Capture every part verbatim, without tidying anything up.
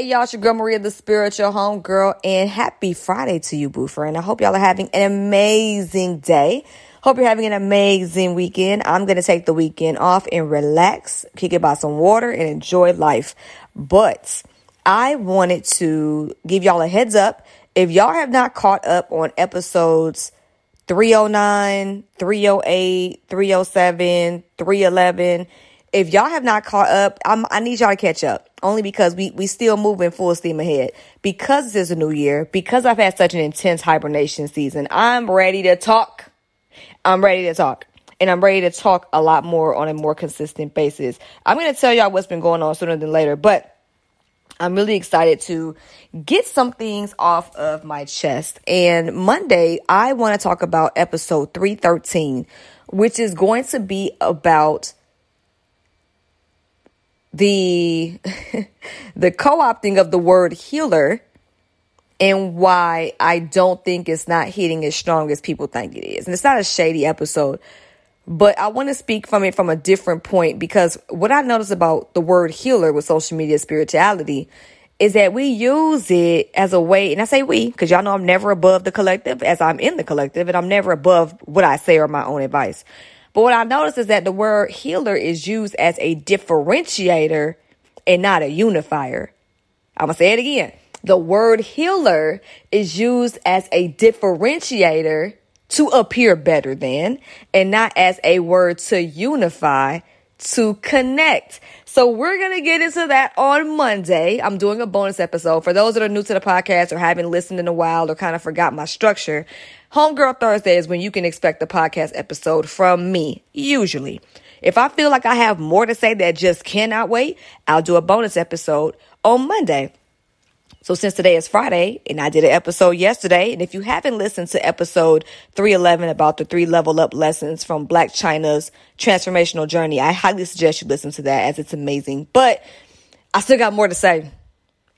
Hey y'all, it's your girl Maria, the Spiritual Homegirl, and happy Friday to you, boo friend. I hope y'all are having an amazing day. Hope you're having an amazing weekend. I'm going to take the weekend off and relax, kick it by some water, and enjoy life. But I wanted to give y'all a heads up. If y'all have not caught up on episodes three oh nine, three oh eight, three oh seven, three eleven, if y'all have not caught up, I'm, I need y'all to catch up. Only because we we still moving full steam ahead. Because this is a new year, because I've had such an intense hibernation season, I'm ready to talk. I'm ready to talk. And I'm ready to talk a lot more on a more consistent basis. I'm going to tell y'all what's been going on sooner than later. But I'm really excited to get some things off of my chest. And Monday, I want to talk about episode three thirteen, which is going to be about The the co-opting of the word healer and why I don't think it's not hitting as strong as people think it is. And it's not a shady episode, but I want to speak from it from a different point, because what I noticed about the word healer with social media spirituality is that we use it as a way. And I say we, because y'all know I'm never above the collective, as I'm in the collective, and I'm never above what I say or my own advice. But what I noticed is that the word healer is used as a differentiator and not a unifier. I'm going to say it again. The word healer is used as a differentiator to appear better than, and not as a word to unify, to connect. So we're going to get into that on Monday. I'm doing a bonus episode for those that are new to the podcast or haven't listened in a while or kind of forgot my structure. Homegirl Thursday is when you can expect the podcast episode from me, usually. If I feel like I have more to say that just cannot wait, I'll do a bonus episode on Monday. So since today is Friday, and I did an episode yesterday, and if you haven't listened to episode three eleven about the three level up lessons from Black China's transformational journey, I highly suggest you listen to that, as it's amazing. But I still got more to say,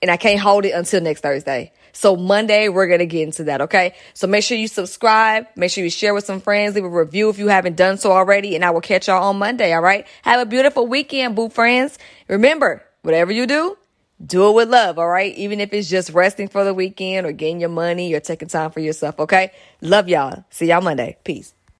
and I can't hold it until next Thursday. So Monday, we're going to get into that, okay? So make sure you subscribe. Make sure you share with some friends. Leave a review if you haven't done so already. And I will catch y'all on Monday, all right? Have a beautiful weekend, boo friends. Remember, whatever you do, do it with love, all right? Even if it's just resting for the weekend or getting your money or taking time for yourself, okay? Love y'all. See y'all Monday. Peace.